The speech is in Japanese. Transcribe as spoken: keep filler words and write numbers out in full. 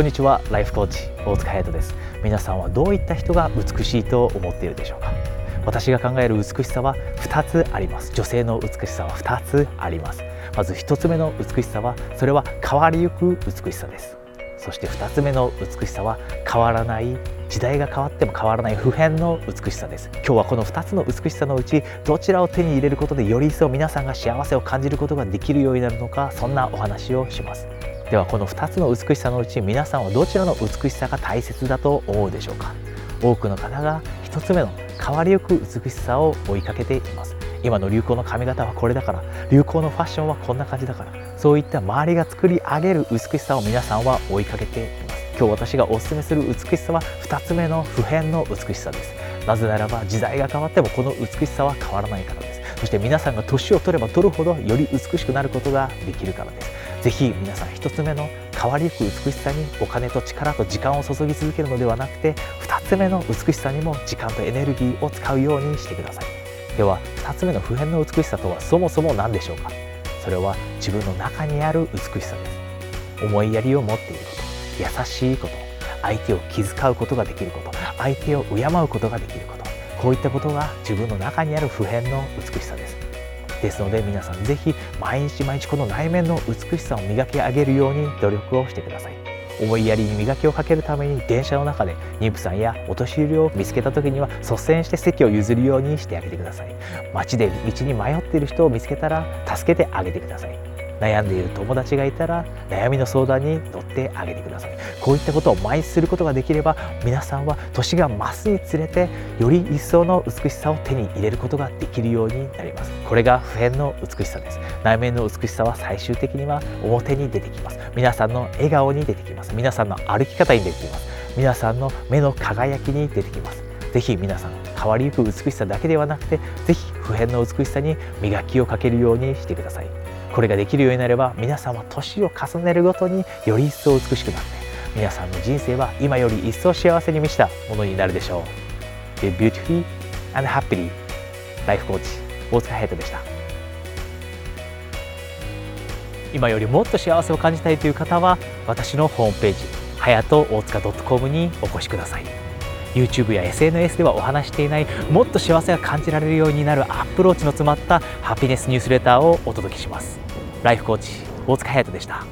こんにちは、ライフコーチ大塚hayatoです。皆さんはどういった人が美しいと思っているでしょうか。私が考える美しさはふたつあります。女性の美しさはふたつあります。まずひとつめの美しさは、それは変わりゆく美しさです。そしてふたつめの美しさは、変わらない、時代が変わっても変わらない不変の美しさです。今日はこのふたつの美しさのうち、どちらを手に入れることでより一層皆さんが幸せを感じることができるようになるのか、そんなお話をします。では、このふたつの美しさのうち、皆さんはどちらの美しさが大切だと思うでしょうか。多くの方がひとつめの変わりゆく美しさを追いかけています。今の流行の髪型はこれだから、流行のファッションはこんな感じだから、そういった周りが作り上げる美しさを皆さんは追いかけています。今日私がお勧めする美しさはふたつめの不変の美しさです。なぜならば、時代が変わってもこの美しさは変わらないからです。そして皆さんが年を取れば取るほどより美しくなることができるからです。ぜひ皆さん、ひとつめの変わりゆく美しさにお金と力と時間を注ぎ続けるのではなくて、ふたつめの美しさにも時間とエネルギーを使うようにしてください。では、ふたつめの不変の美しさとはそもそも何でしょうか。それは自分の中にある美しさです。思いやりを持っていること、優しいこと、相手を気遣うことができること、相手を敬うことができること、こういったことが自分の中にある不変の美しさです。ですので皆さん、ぜひ毎日毎日この内面の美しさを磨き上げるように努力をしてください。思いやりに磨きをかけるために、電車の中で妊婦さんやお年寄りを見つけた時には率先して席を譲るようにしてあげてください。街で道に迷っている人を見つけたら助けてあげてください。悩んでいる友達がいたら悩みの相談に乗ってあげてください。こういったことを毎日することができれば、皆さんは年が増すにつれてより一層の美しさを手に入れることができるようになります。これが不変の美しさです。内面の美しさは最終的には表に出てきます。皆さんの笑顔に出てきます。皆さんの歩き方に出てきます。皆さんの目の輝きに出てきます。ぜひ皆さん、変わりゆく美しさだけではなくて、ぜひ不変の美しさに磨きをかけるようにしてください。これができるようになれば、皆さんは年を重ねるごとにより一層美しくなって、皆さんの人生は今より一層幸せに満ちたものになるでしょう。Live beautifully and happily。ライフコーチ大塚hayatoでした。今よりもっと幸せを感じたいという方は、私のホームページハヤトオーツカドットコム にお越しください。YouTube や エスエヌエス ではお話していない、もっと幸せが感じられるようになるアプローチの詰まったハピネスニュースレターをお届けします。ライフコーチ大塚hayatoでした。